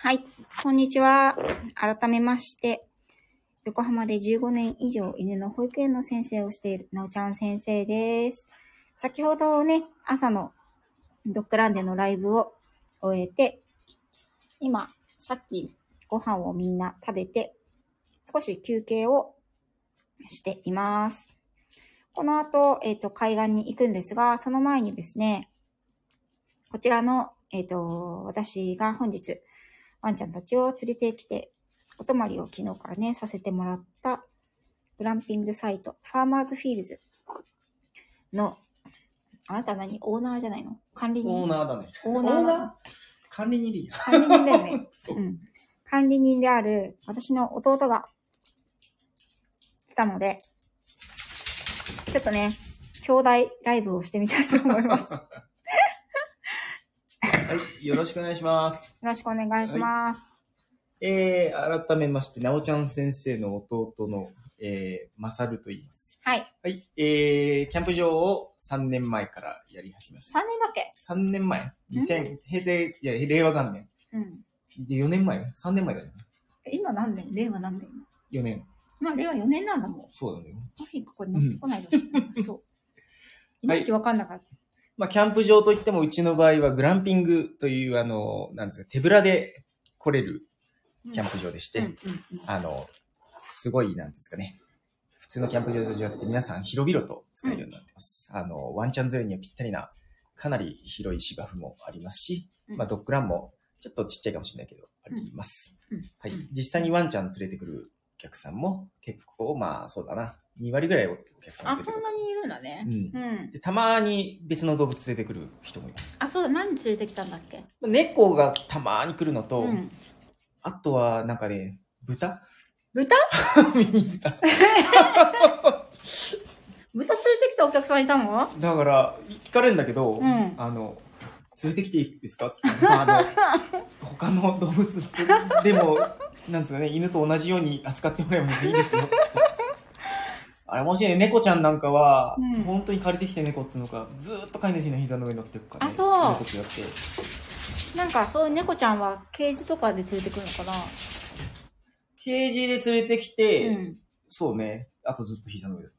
はい、こんにちは。改めまして、横浜で15年以上犬の保育園の先生をしているなおちゃん先生です。先ほどね、朝のドッグランでのライブを終えて、今、さっきご飯をみんな食べて、少し休憩をしています。この後、海岸に行くんですが、その前にですね、こちらの、私が本日、ワンちゃんたちを連れてきて、お泊まりを昨日からね、させてもらった、グランピングサイト、ファーマーズフィールズの、あなた何オーナーじゃないの管理人。オーナーだね。管理人でいいや。管理人だよね。うん。管理人である、私の弟が来たので、ちょっとね、兄弟ライブをしてみたいと思います。はい、よろしくお願いします。よろしくお願いします。はい、改めまして、なおちゃん先生の弟の、まさると言います。はい。はい、キャンプ場を3年前からやり始めました。3年だっけ ?3 年前 ?2000、平成、いや、令和元年。うん。で、4年前 ?3 年前だよね。今何年令和何年 ?4 年。まあ、令和4年なんだもん。そうだね。パフィーここに乗ってこないでほしい、うん。そう。いまいちわかんなかった。はい、まあ、キャンプ場といっても、うちの場合はグランピングという、なんですか、手ぶらで来れるキャンプ場でして、すごい、なんですかね、普通のキャンプ場と違って皆さん広々と使えるようになってます。ワンちゃん連れにはぴったりな、かなり広い芝生もありますし、まあ、ドッグランもちょっとちっちゃいかもしれないけど、あります。はい。実際にワンちゃん連れてくるお客さんも結構、まあ、そうだな。2割ぐらいお客さん連れてくる。あ、そんなにいるんだね。うん。うん、でたまに別の動物連れてくる人もいます。あ、そうだ。何連れてきたんだっけ？猫がたまに来るのと、うん、あとは、なんかね、豚ミニ豚。豚連れてきたお客さんいたの？だから、聞かれるんだけど、うん、連れてきていいですかって。他の動物でも、なんですかね、犬と同じように扱ってもらえばいいですよ。あれ、もしね、猫ちゃんなんかは、うん、本当に借りてきて猫っていうのが、ずーっと飼い主の膝の上に乗っていくから、ね。あ、そう。猫違って。なんか、そういう猫ちゃんは、ケージとかで連れてくるのかな？ケージで連れてきて、うん、そうね。あとずっと膝の上だ。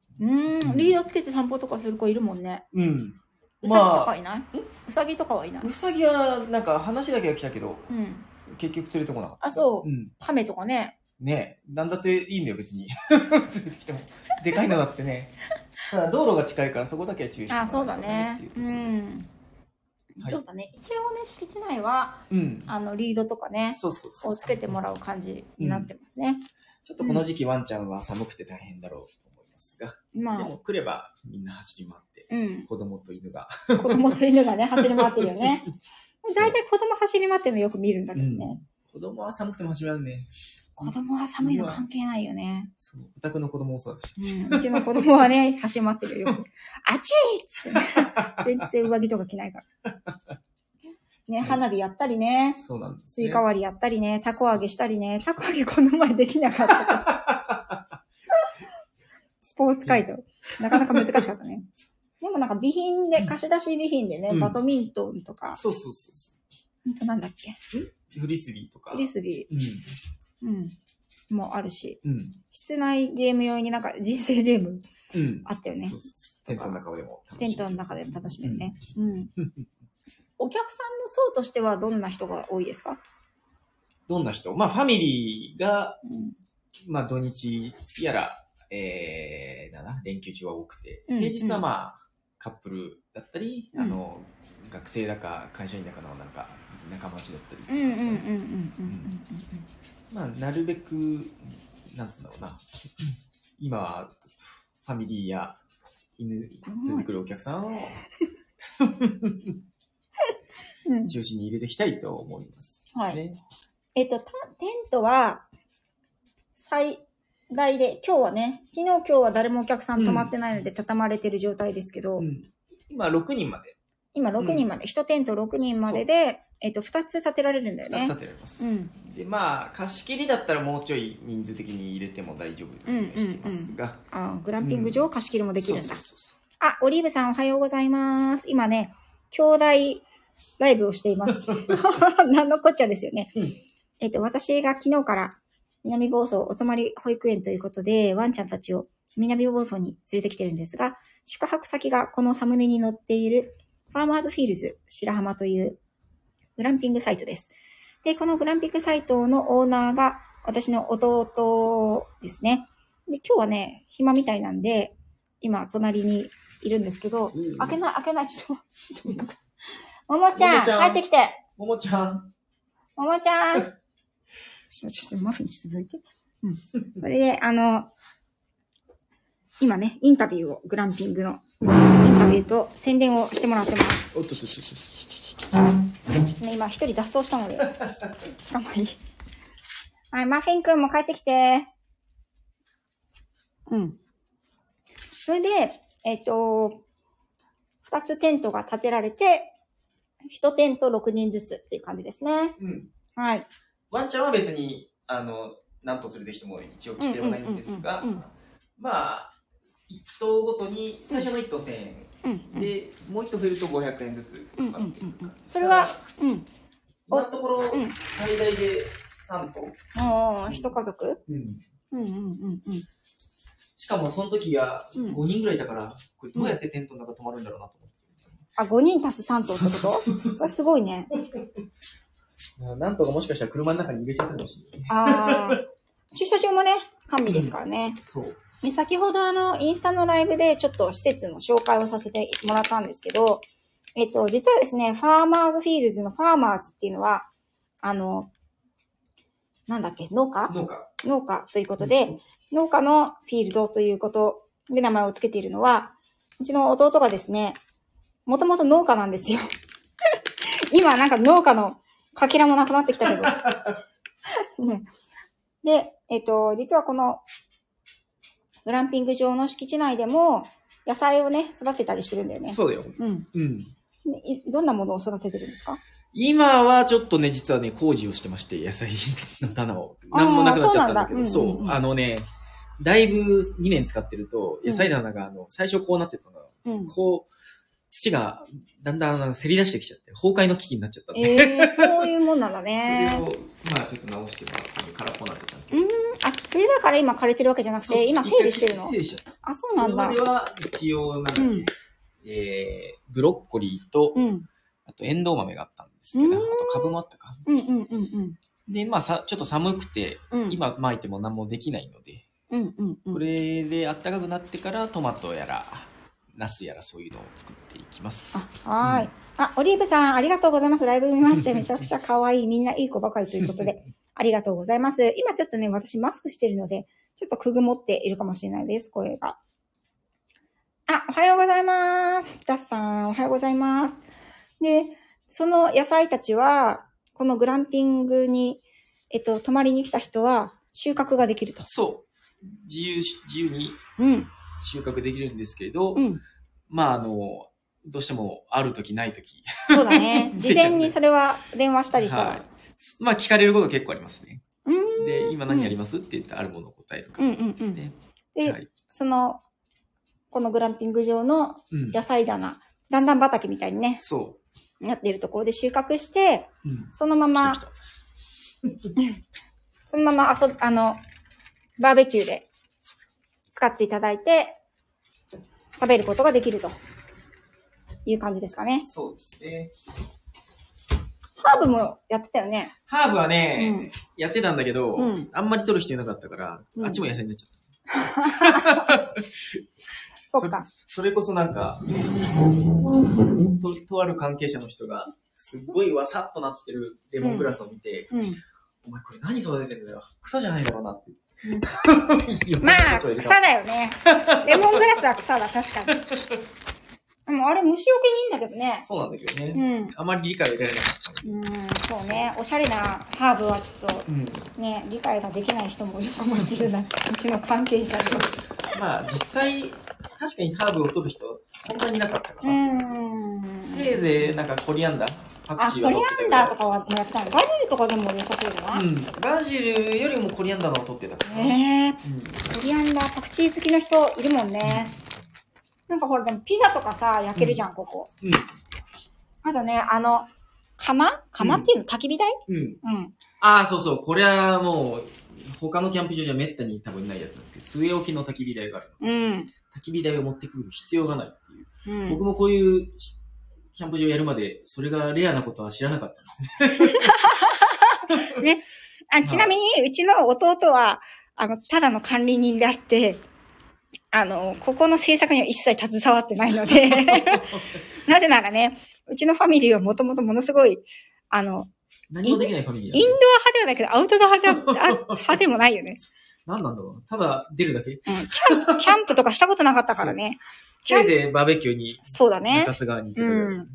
リードつけて散歩とかする子いるもんね。うん。うさぎとかいない？うさぎとかはいない。うさぎは、なんか、話だけは来たけど、うん、結局連れてこなかった。あ、そう。うん、亀とかね。ねえ、なんだっていいんだよ、別に。連れてきても。でかいのだってね。ただ、道路が近いから、そこだけは注意してもらえないとね。あ、そうだね。はい、そうだね。一応ね、敷地内は、リードとかね、をつけてもらう感じになってますね。ちょっとこの時期、ワンちゃんは寒くて大変だろうと思いますが、でも来ればみんな走り回って、子供と犬がね、走り回ってるよね。大体子供走り回ってるのよく見るんだけどね。子供は寒くても走り回るね。子供は寒いの関係ないよね。そう。お宅の子供もそうだし。うちの子供はね、走り回ってるよ。暑いって。全然上着とか着ないから。ね、花火やったりね。そうなんです。スイカ割りやったりね。たこ揚げしたりね。たこ揚げこの前できなかった。スポーツ会と。なかなか難しかったね。でもなんか備品で、貸し出し備品でね、バドミントンとか。そうそうそう。ほんとなんだっけ？フリスビーとか。フリスビー。もあるし、室内ゲーム用になんか人生ゲームあったよね。テントの中でも楽しめる。テントの中でも楽しめるね。お客さんの層としてはどんな人が多いですか？どんな人？まあファミリーが、まあ土日やら、連休中は多くて、平日はまあカップルだったり、学生だか会社員だかのなんか仲間内だったりとか。まあ、なるべく、なんつうんだろうな。今は、ファミリーや犬連れてくるお客さんを中心に入れていきたいと思います。はい。テントは、最大で、今日はね、今日は誰もお客さん泊まってないので、畳まれてる状態ですけど、今6人まで。今6人まで、1テント6人までで、2つ建てられるんだよね。2つ建てられます。で、まあ、貸し切りだったらもうちょい人数的に入れても大丈夫にしてますが。あ、グランピング場貸し切りもできるんだ。あ、オリーブさんおはようございます。今ね、兄弟ライブをしています。何のこっちゃですよね。私が昨日から南房総お泊まり保育園ということで、ワンちゃんたちを南房総に連れてきてるんですが、宿泊先がこのサムネに載っているファーマーズフィールズ白浜というグランピングサイトです。で、このグランピングサイトのオーナーが私の弟ですね。で、今日はね、暇みたいなんで、今隣にいるんですけど、開けない、ちょっと。ももちゃん、帰ってきて。ももちゃん。ちょっとマフィンしていただいて。うん。これで、今ね、インタビューを、グランピングのインタビューと宣伝をしてもらってます。おっとっとっとっと。今、一人脱走したので、捕まり。はい、マフィンくんも帰ってきて。うん。それで、二つテントが建てられて、一テント6人ずつっていう感じですね。うん。はい。ワンちゃんは別に、何頭連れてきても一応来てはないんですが、まあ、1頭ごとに、最初の1頭1000円、で、もう1頭増えると500円ずつかかっているから。それは、今のところ、最大で3頭。ああ、1家族？しかも、その時は5人ぐらいだから、これどうやってテントの中泊まるんだろうなと思って。あ、5人足す3頭ってこと？すごいね。なんとかもしかしたら車の中に入れちゃったかもしれない。ああ。駐車場もね、完備ですからね。そう。で、先ほどインスタのライブでちょっと施設の紹介をさせてもらったんですけど、実はですね、ファーマーズフィールズのファーマーズっていうのは、農家ということで、農家のフィールドということで名前をつけているのは、うちの弟がですね、もともと農家なんですよ。今なんか農家のかけらもなくなってきたけど。ね、で、実はこのグランピング場の敷地内でも野菜をね、育てたりしてるんだよね。そうだよ。どんなものを育ててるんですか？今はちょっとね、実はね、工事をしてまして、野菜の棚を。なんもなくなっちゃったんだけど、そう。だいぶ2年使ってると、野菜棚が最初こうなってたのが、こう、土がだんだんせり出してきちゃって、崩壊の危機になっちゃったんで。そういうもんなんだね。それを、まあちょっと直してもらって、空っぽになっちゃったんですけど。冬だから今枯れてるわけじゃなくて、今整理してるの？整理しちゃった。あ、そうなんだ。それまでは一応、ブロッコリーと、あとエンドウ豆があったんですけど、あとカブもあったか。で、まあちょっと寒くて、今巻いても何もできないので、これで暖かくなってからトマトやら、ナスやらそういうのを作っていきます。はい、あ、オリーブさん、ありがとうございます。ライブ見まして、めちゃくちゃ可愛い。みんないい子ばかりということで、ありがとうございます。今ちょっとね、私マスクしてるので、ちょっとくぐもっているかもしれないです、声が。あ、おはようございます。ダスさん、おはようございます。で、その野菜たちは、このグランピングに、泊まりに来た人は、収穫ができると。そう。自由に。収穫できるんですけれど、まあどうしてもあるときないとき。そうだね。事前にそれは電話したりしたら。はい、まあ聞かれること結構ありますね。で、今何やりますって言ってあるものを答えるからですね。で、このグランピング場の野菜棚、だんだん畑みたいにね、そう。なっているところで収穫して、そのまま、そのままバーベキューで、使っていただいて、食べることができるという感じですかね。そうですね。ハーブもやってたよね。ハーブはね、やってたんだけど、あんまり取る人いなかったから、あっちも野菜になっちゃった。そっか。それこそなんか、とある関係者の人が、すごいわさっとなってるレモングラスを見て、お前これ何育ててるんだよ。草じゃないだろうなって。まあ、草だよね。レモングラスは草だ、確かに。でもあれ、虫よけにいいんだけどね。そうなんだけどね。あまり理解が得られなかった。そうね。おしゃれなハーブはちょっと、ね、理解ができない人もいるかもしれない。うちの関係者でも。まあ、実際、確かにハーブを取る人、そんなになかったから。せいぜい、なんかコリアンダー。あ、コリアンダーとかはやってたの？バジルとかでも良さそうだな。バジルよりもコリアンダーのを取ってたから。コリアンダー、パクチー好きの人いるもんね。なんかほら、でもピザとかさ、焼けるじゃん、ここ。あとね、カ釜っていうの、焚き火台、うん、うん。ああ、そうそう。これはもう、他のキャンプ場じゃめったに多分ないやつなんですけど、据え置きの焚き火台がある。うん。焚き火台を持ってくる必要がないっていう。うん、僕もこういうキャンプ場やるまで、それがレアなことは知らなかったですね。ね。あ、ちなみに、うちの弟は、ただの管理人であって、ここの制作には一切携わってないので、なぜならね、うちのファミリーはもともとものすごい、何もできないファミリーだ、ね、インドア派ではないけど、アウトドア派でもないよね。何なんだろう、ただ出るだけ、うん、キャンプとかしたことなかったからね。せいぜいバーベキューに、そうだね。夏側に行ってくる、うん。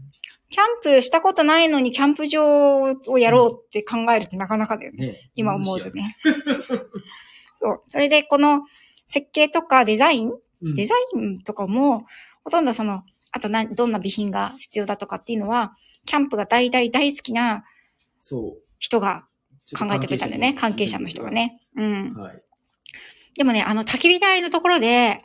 キャンプしたことないのにキャンプ場をやろうって考えるってなかなかだよね。ね、今思うとね。そう。それで、この、設計とかデザインとかも、ほとんどその、あとどんな備品が必要だとかっていうのは、キャンプが大好きな人が考えてくれたんだよね。関係者の人がね。うん。はい、でもね、焚き火台のところで、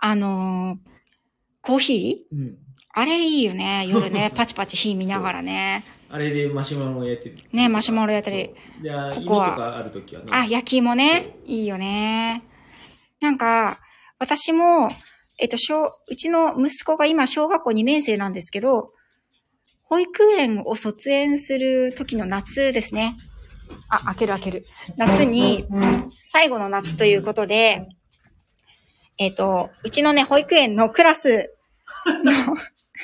コーヒー、うん、あれいいよね。夜ね、パチパチ火見ながらね。あれでマシュマロやってる。ね、マシュマロやったり。いや、芋とかあるときはね。あ、焼き芋ね。いいよね。なんか、私も、うちの息子が今、小学校2年生なんですけど、保育園を卒園する時の夏ですね。あ、開ける。夏に、最後の夏ということで、うちのね、保育園のクラスの、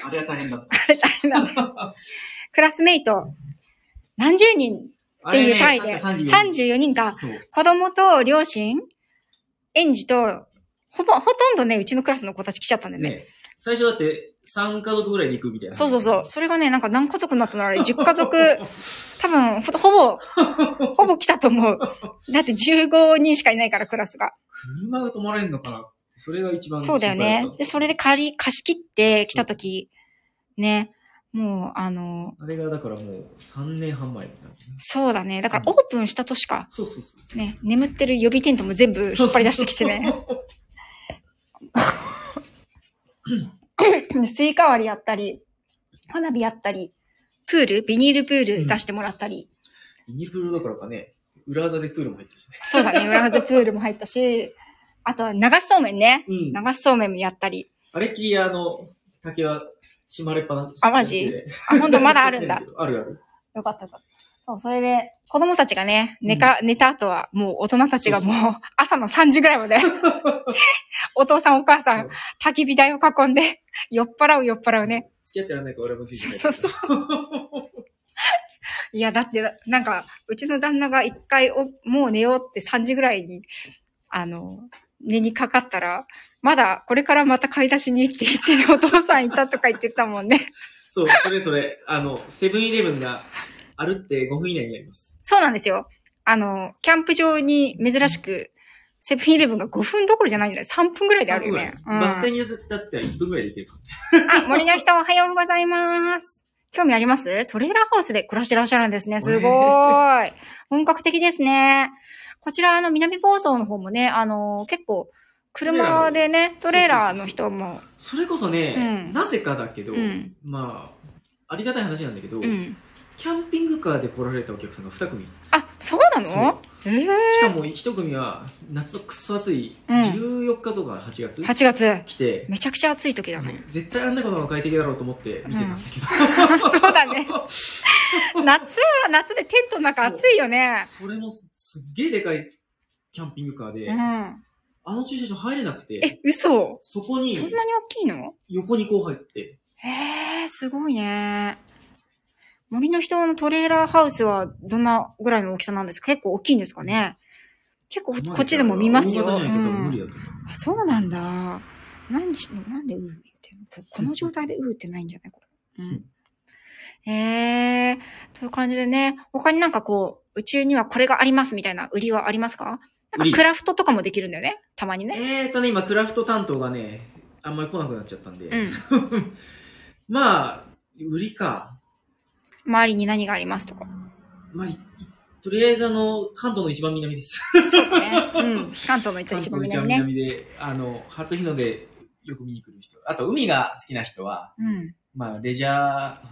あれは大変だった。クラスメイト、何十人っていう単位で、34人が、子供と両親、園児と、ほとんどね、うちのクラスの子たち来ちゃったんだよね。最初だって、3家族ぐらいで行くみたいな。そう。それがね、なんか何家族になったのあれ、10家族、多分、ほぼ来たと思う。だって15人しかいないから、クラスが。車が止まれんのかな、それが一番心配だった。そうだよね。で、それで貸し切って来たとき、ね、もう、あれがだからもう3年半前になる、ね。そうだね。だからオープンした年か。そう。ね、眠ってる予備テントも全部引っ張り出してきてね。スイカ割りやったり、花火やったり、ビニールプール出してもらったり。うん、ビニールプールだからかね、裏技でプールも入ったしね。そうだね、裏技でプールも入ったし、あとは流しそうめんね。うん、流しそうめんもやったり。あれっきり竹は、閉まれっぱなし。あ、マジ？あ、ほんとまだあるんだ。ある。よかった。そう、それで、子供たちがね、寝た後は、もう大人たちがもう、朝の3時ぐらいまで、お父さんお母さん、焚き火台を囲んで、酔っ払うね。付き合ってらんないか、俺も気づいて。そう。いや、だって、なんか、うちの旦那が一回、もう寝ようって3時ぐらいに、寝にかかったら、まだこれからまた買い出しに行って言ってるお父さんいたとか言ってたもんね。そう、それ、セブンイレブンがあるって5分以内になります。そうなんですよ。キャンプ場に珍しく、セブンイレブンが5分どころじゃないんだよ。3分ぐらいであるよね。うん、バス停にだっては1分ぐらいで行けるか。あ、森の人おはようございます。興味あります？トレーラーハウスで暮らしてらっしゃるんですね。すごーい。本格的ですね。こちら南房総の方もね、結構、車でね、トレーラーの人も。それこそね、うん、なぜかだけど、うん、まあ、ありがたい話なんだけど、うん、キャンピングカーで来られたお客さんが2組。あ、そうなの？しかも1組は、夏のくっそ暑い、14日とか8月来て、めちゃくちゃ暑い時だね。絶対あんなことが快適だろうと思って見てたんだけど。うん、そうだね。夏は夏でテントの中暑いよね。それもすっげえでかいキャンピングカーで、うん、駐車場入れなくて。え、嘘？そこに、そんなに大きいの？横にこう入って。へえ、すごいね。森の人のトレーラーハウスはどんなぐらいの大きさなんですか？結構大きいんですかね？結構こっちでも見ますよ。無理だと思う。あ、そうなんだ。なんで言ってんの？この状態でってないんじゃないこれ。うん。という感じでね、他になんかこう、宇宙にはこれがありますみたいな売りはありますか？なんかクラフトとかもできるんだよね、たまにね。今クラフト担当がね、あんまり来なくなっちゃったんで。うん、まあ、売りか。周りに何がありますとか。まあ、とりあえず関東の一番南です。そうね。うん。関東の一番南ね。関東の一番南で、初日の出よく見に来る人。あと、海が好きな人は、うん、まあ、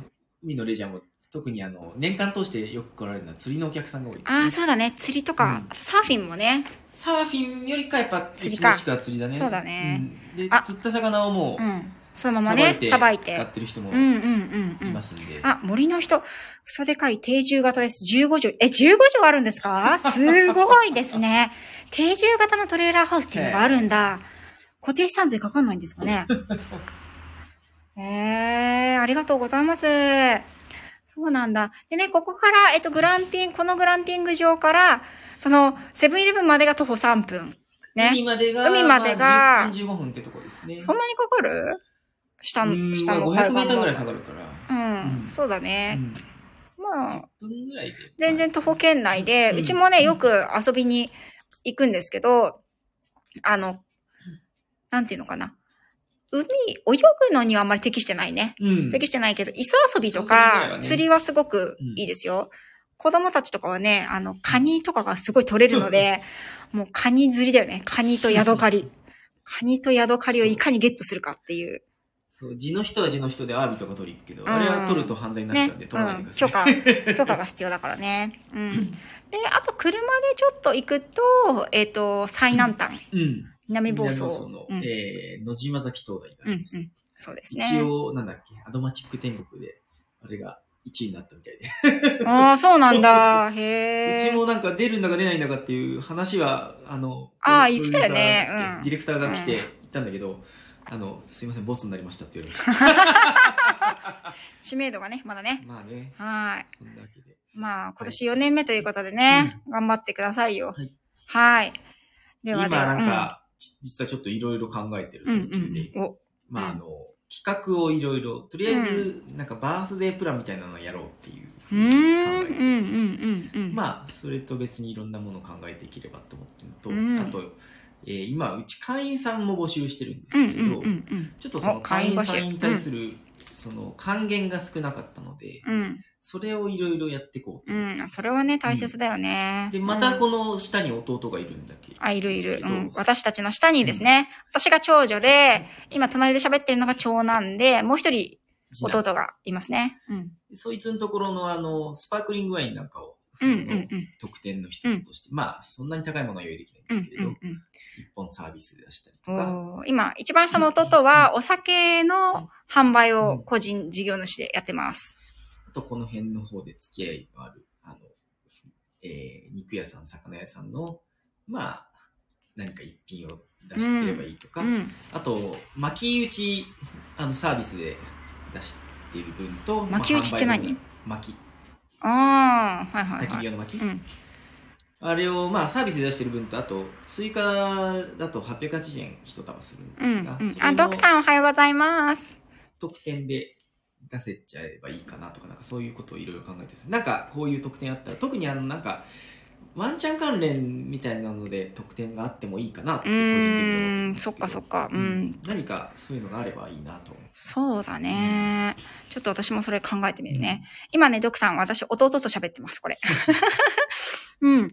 海のレジャーも特に年間通してよく来られるのは釣りのお客さんが多いです、ね、ああそうだね、釣りとか、うん、サーフィンもね、サーフィンよりかやっぱ釣りか、うちの近くは釣りだね、そうだね、うん、で釣った魚をもう、うん、そのままねさばいて使ってる人もいますんで、うんうんうんうん、あ、森の人クソでかい定住型です。15畳15畳あるんですか、すごいですね定住型のトレーラーハウスっていうのがあるんだ、固定資産税かかんないんですかねありがとうございます。そうなんだ。でね、ここから、このグランピング場から、その、セブンイレブンまでが徒歩3分。ね。海までが、まあ、10分15分ってとこですね。そんなにかかる？下の500メーターぐらい下がるから。うん、うん、そうだね。うん、まあ、10分ぐらいで。全然徒歩圏内で、うちもね、よく遊びに行くんですけど、なんていうのかな。泳ぐのにはあんまり適してないね。うん、適してないけど、磯遊びとか、釣りはすごくいいですよ。うん、子供たちとかはね、カニとかがすごい取れるので、もうカニ釣りだよね。カニとヤドカリ。カニとヤドカリをいかにゲットするかっていう。そう、地の人は地の人でアワビとか取り行くけど、あれは取ると犯罪になっちゃうんで、ね、取らないでください。許可が必要だからね。うん。で、あと車でちょっと行くと、最南端。うん。南房総の、うん、野島崎灯台があります、うんうん。そうですね。一応、なんだっけ、アドマチック天国で、あれが1位になったみたいで。ああ、そうなんだ。そうそうそう、へえ。うちもなんか出るんだか出ないんだかっていう話は、ああ、言ってたよね。うん。ディレクターが来て、言ったんだけど、すいません、ボツになりましたって言われました。知名度がね、まだね。まあね。はい。そんなわけで。まあ、今年4年目ということでね、はい、頑張ってくださいよ。はい。はい。ではでは。今なんか、実はちょっといろいろ考えてる最中で、うんうん、まあ企画をいろいろ、とりあえずなんかバースデープランみたいなのをやろうっていうふうに考えてます。まあそれと別にいろんなものを考えていければと思ってるのと、うん、あと、今うち会員さんも募集してるんですけど、ちょっとその会員さんに対するその還元が少なかったので、うん、それをいろいろやっていこうと思って、うん、それはね大切だよね、うん、でまたこの下に弟がいるんだっけ、うん、あいる、うん、私たちの下にですね、うん、私が長女で今隣で喋ってるのが長男で、もう一人弟がいますね、うん、そいつのところのスパークリングワインなんかを特典の一つとして、うん、まあそんなに高いものは用意できないんですけれど、一本サービスで出したりとか、今一番下の弟はお酒の販売を個人事業主でやってます、うん、あとこの辺の方で付き合いのある肉屋さん魚屋さんのまあ何か一品を出してくればいいとか、うんうん、あと巻き打ちサービスで出している分と、巻き打ちって何？ああ、はいはい、はい。焚き火用の薪、うん、あれを、まあ、サービスで出してる分と、あと、追加だと880円一束するんですが。うんうん、あ、ドクさんおはようございます。特典で出せちゃえばいいかなとか、なんかそういうことをいろいろ考えてます。なんか、こういう特典あったら、特になんか、ワンチャン関連みたいなので特典があってもいいかなって個人的に思うんですけど。そっか、うん。何かそういうのがあればいいなと思います。そうだね、うん。ちょっと私もそれ考えてみるね。うん、今ね、ドクさん、私弟と喋ってます、これ。うん。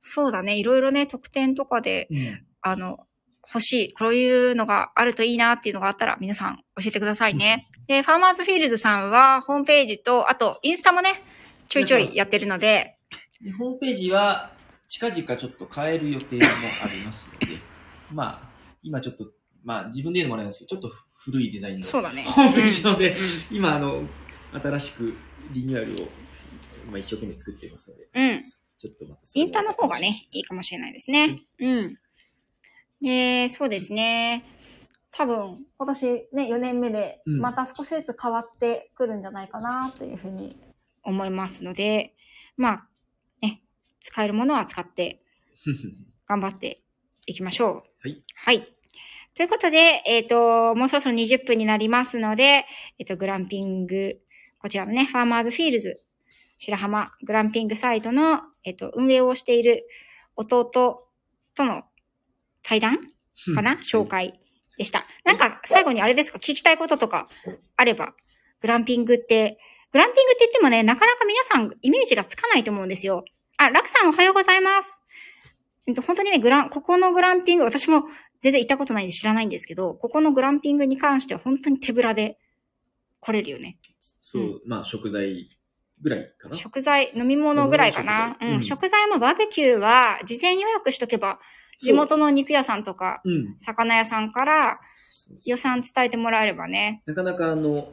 そうだね。いろいろね、特典とかで、うん、欲しい、こういうのがあるといいなっていうのがあったら皆さん教えてくださいね。で、ファーマーズフィールズさんはホームページと、あとインスタもね、ちょいちょいやってるので、でホームページは近々ちょっと変える予定もありますので、まあ、今ちょっと、まあ自分で言うのもあれなんですけど、ちょっと古いデザインのホームページなので、ね、うん、今新しくリニューアルを今一生懸命作っていますので、うん、ちょっとまたインスタの方がね、いいかもしれないですね。うん。で、そうですね。多分、今年ね、4年目で、また少しずつ変わってくるんじゃないかなというふうに思いますので、まあ、使えるものは使って、頑張っていきましょう。はい。はい。ということで、もうそろそろ20分になりますので、グランピング、こちらのね、ファーマーズフィールズ、白浜グランピングサイトの、運営をしている弟との対談かな、紹介でした。なんか、最後にあれですか、聞きたいこととかあれば、グランピングって言ってもね、なかなか皆さんイメージがつかないと思うんですよ。あ、ラクさんおはようございます。本当にね、ここのグランピング、私も全然行ったことないんで知らないんですけど、ここのグランピングに関しては本当に手ぶらで来れるよね。そう、うん、まあ食材ぐらいかな。食材、飲み物ぐらいかな。うん、うん、食材もバーベキューは事前予約しとけば、地元の肉屋さんとか、うん、魚屋さんから予算伝えてもらえればね。なかなかなんで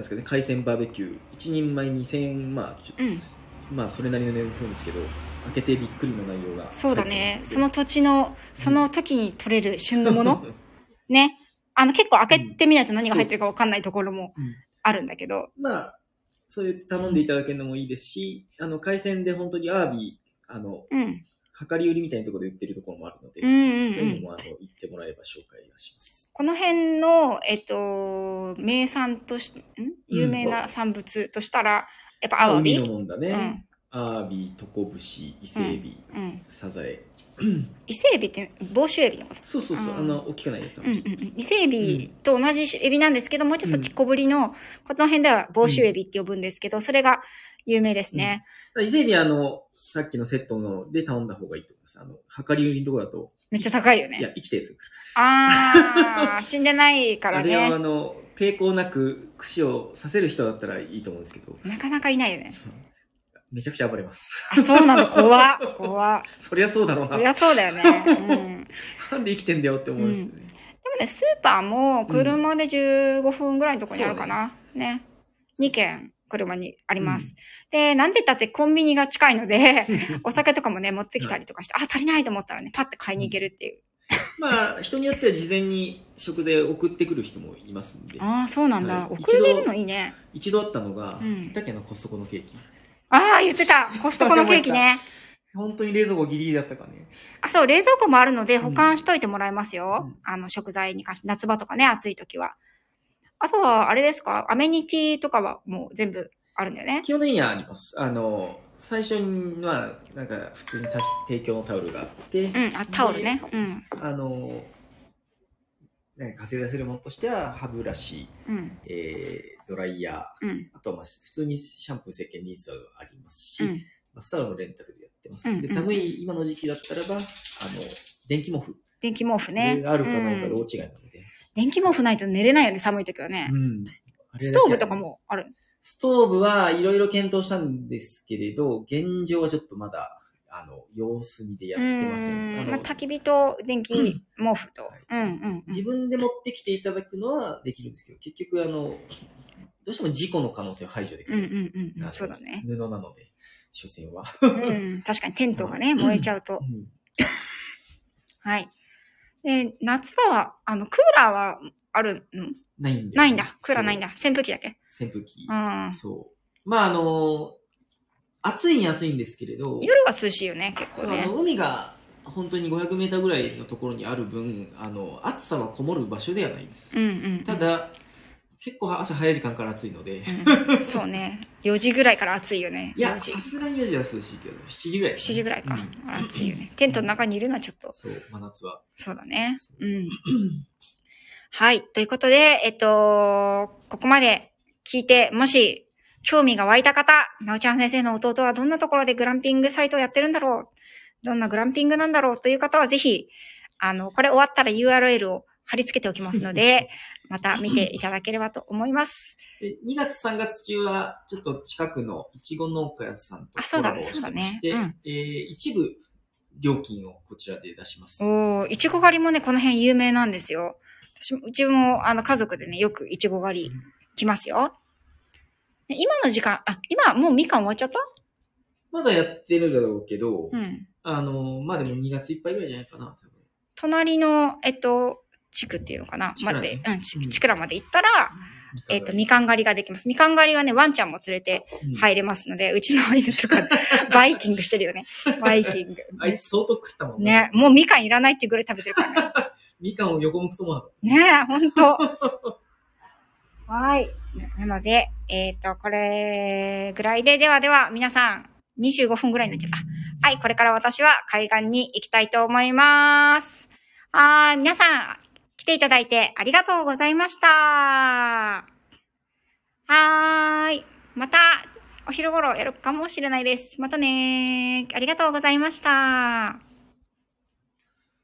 すかね、海鮮バーベキュー、1人前2000円、まあ、うん、まあそれなりの値段そうですけど、開けてびっくりの内容が。そうだね。その土地の、その時に取れる旬のもの、うん、ね。結構開けてみないと何が入ってるか分かんないところもあるんだけど。うん、まあ、そういう頼んでいただけるのもいいですし、海鮮で本当にアワビ、うん、量り売りみたいなところで売ってるところもあるので、うんうんうん、そういうのも行ってもらえば紹介します。この辺の、名産として、有名な産物としたら、やっぱアワビ。海のもんだね。うん、アワビ、トコブシ、イセエビ、うん、サザエ。伊勢エビって房州エビのこと。そうそうそう、大きくないやつ。うんうん、伊勢エビと同じエビなんですけど、もうちょっとちっこぶりの、この辺では房州エビって呼ぶんですけど、それが有名ですね。伊勢エビはさっきのセットので頼んだ方がいいと思います。量り売りのところだと。めっちゃ高いよね。いや、生きてるんですよ。あー、死んでないからね。あれは抵抗なく串を刺せる人だったらいいと思うんですけど。なかなかいないよね。めちゃくちゃ暴れます。あ、そうなんだ。怖っ。そりゃそうだろうな。そりゃそうだよね。うん、なんで生きてんだよって思うんですよね、うん。でもね、スーパーも車で15分ぐらいのところにあるかな。うん、ね。2軒車にあります。うん、で、なんで言ったってコンビニが近いので、お酒とかもね、持ってきたりとかして、あ、足りないと思ったらね、パッて買いに行けるっていう。まあ、人によっては事前に食材を送ってくる人もいますんで。ああ、そうなんだ。送れるのいいね。一度あったのが、イタケのコストコのケーキ。ああ、言ってた。コストコのケーキね。本当に冷蔵庫ギリギリだったかね。あ、そう、冷蔵庫もあるので保管しといてもらえますよ。うん、食材に関して、夏場とかね、暑い時は。あとは、あれですか、アメニティとかはもう全部あるんだよね。基本的にはあります。最初には、なんか、普通に提供のタオルがあって。うん、あ、タオルね。うん。なんか稼ぎ出せるものとしては、歯ブラシ、うん、ドライヤー、うん、あとはまあ普通にシャンプー、石鹸、リンスはありますし、うん、バスタオルのレンタルでやってます。うんうん、で、寒い今の時期だったらば、電気毛布ね。あるかないかで大違いなので、うん。電気毛布ないと寝れないよね、寒い時はね。うん、あれだけある。ストーブとかもある。ストーブはいろいろ検討したんですけれど、現状はちょっとまだ、様子見でやってます、ね。まあ、焚き火と電気毛布と、うんはいうんうんうん、自分で持ってきていただくのはできるんですけど、結局どうしても事故の可能性を排除できる、うんうんうん、そうだね。布なので所詮は、うん、確かにテントがね燃えちゃうと、うんうん、はい。で夏場はクーラーはあるの？ないんだ。ないんだ。クーラーないんだ。扇風機だけ。扇風機。うん、そう。まあ暑いに暑いんですけれど、夜は涼しいよね、結構ね。海が本当に500メーターぐらいのところにある分、暑さはこもる場所ではないんです、うんうんうん、ただ結構朝早い時間から暑いので、うん、そうね、4時ぐらいから暑いよね。いや、さすがに4時は涼しいけど7時ぐらい、ね、7時ぐらいか、うん、暑いよね。テントの中にいるのはちょっとそう、真夏はそうだね。うんはい、ということでここまで聞いて、もし興味が湧いた方、なおちゃん先生の弟はどんなところでグランピングサイトをやってるんだろう、どんなグランピングなんだろうという方は、ぜひ、これ終わったら URL を貼り付けておきますので、また見ていただければと思います。で、2月3月中は、ちょっと近くのいちご農家さんとコラボをしてまして、うん、一部料金をこちらで出します。おー、いちご狩りもね、この辺有名なんですよ。うちも家族でね、よくいちご狩り来ますよ。今の時間、あ、今もうみかん終わっちゃった？まだやってるだろうけど、うん、まあでも2月いっぱいぐらいじゃないかな、多分。隣の、地区っていうのかな、まで、ね、うん、地区らまで行ったら、うん、みかん狩りができます。みかん狩りはね、ワンちゃんも連れて入れますので、うん、うちの犬とか、バイキングしてるよね。バイキング。あいつ相当食ったもんね。ね、もうみかんいらないっていうぐらい食べてるからね。みかんを横向くともなかった。ねえ、ほんと。はい。なので、これぐらいで、では、皆さん、25分ぐらいになっちゃった。はい、これから私は海岸に行きたいと思います。はい、皆さん、来ていただいてありがとうございました。はい。また、お昼頃やるかもしれないです。またねー。ありがとうございました。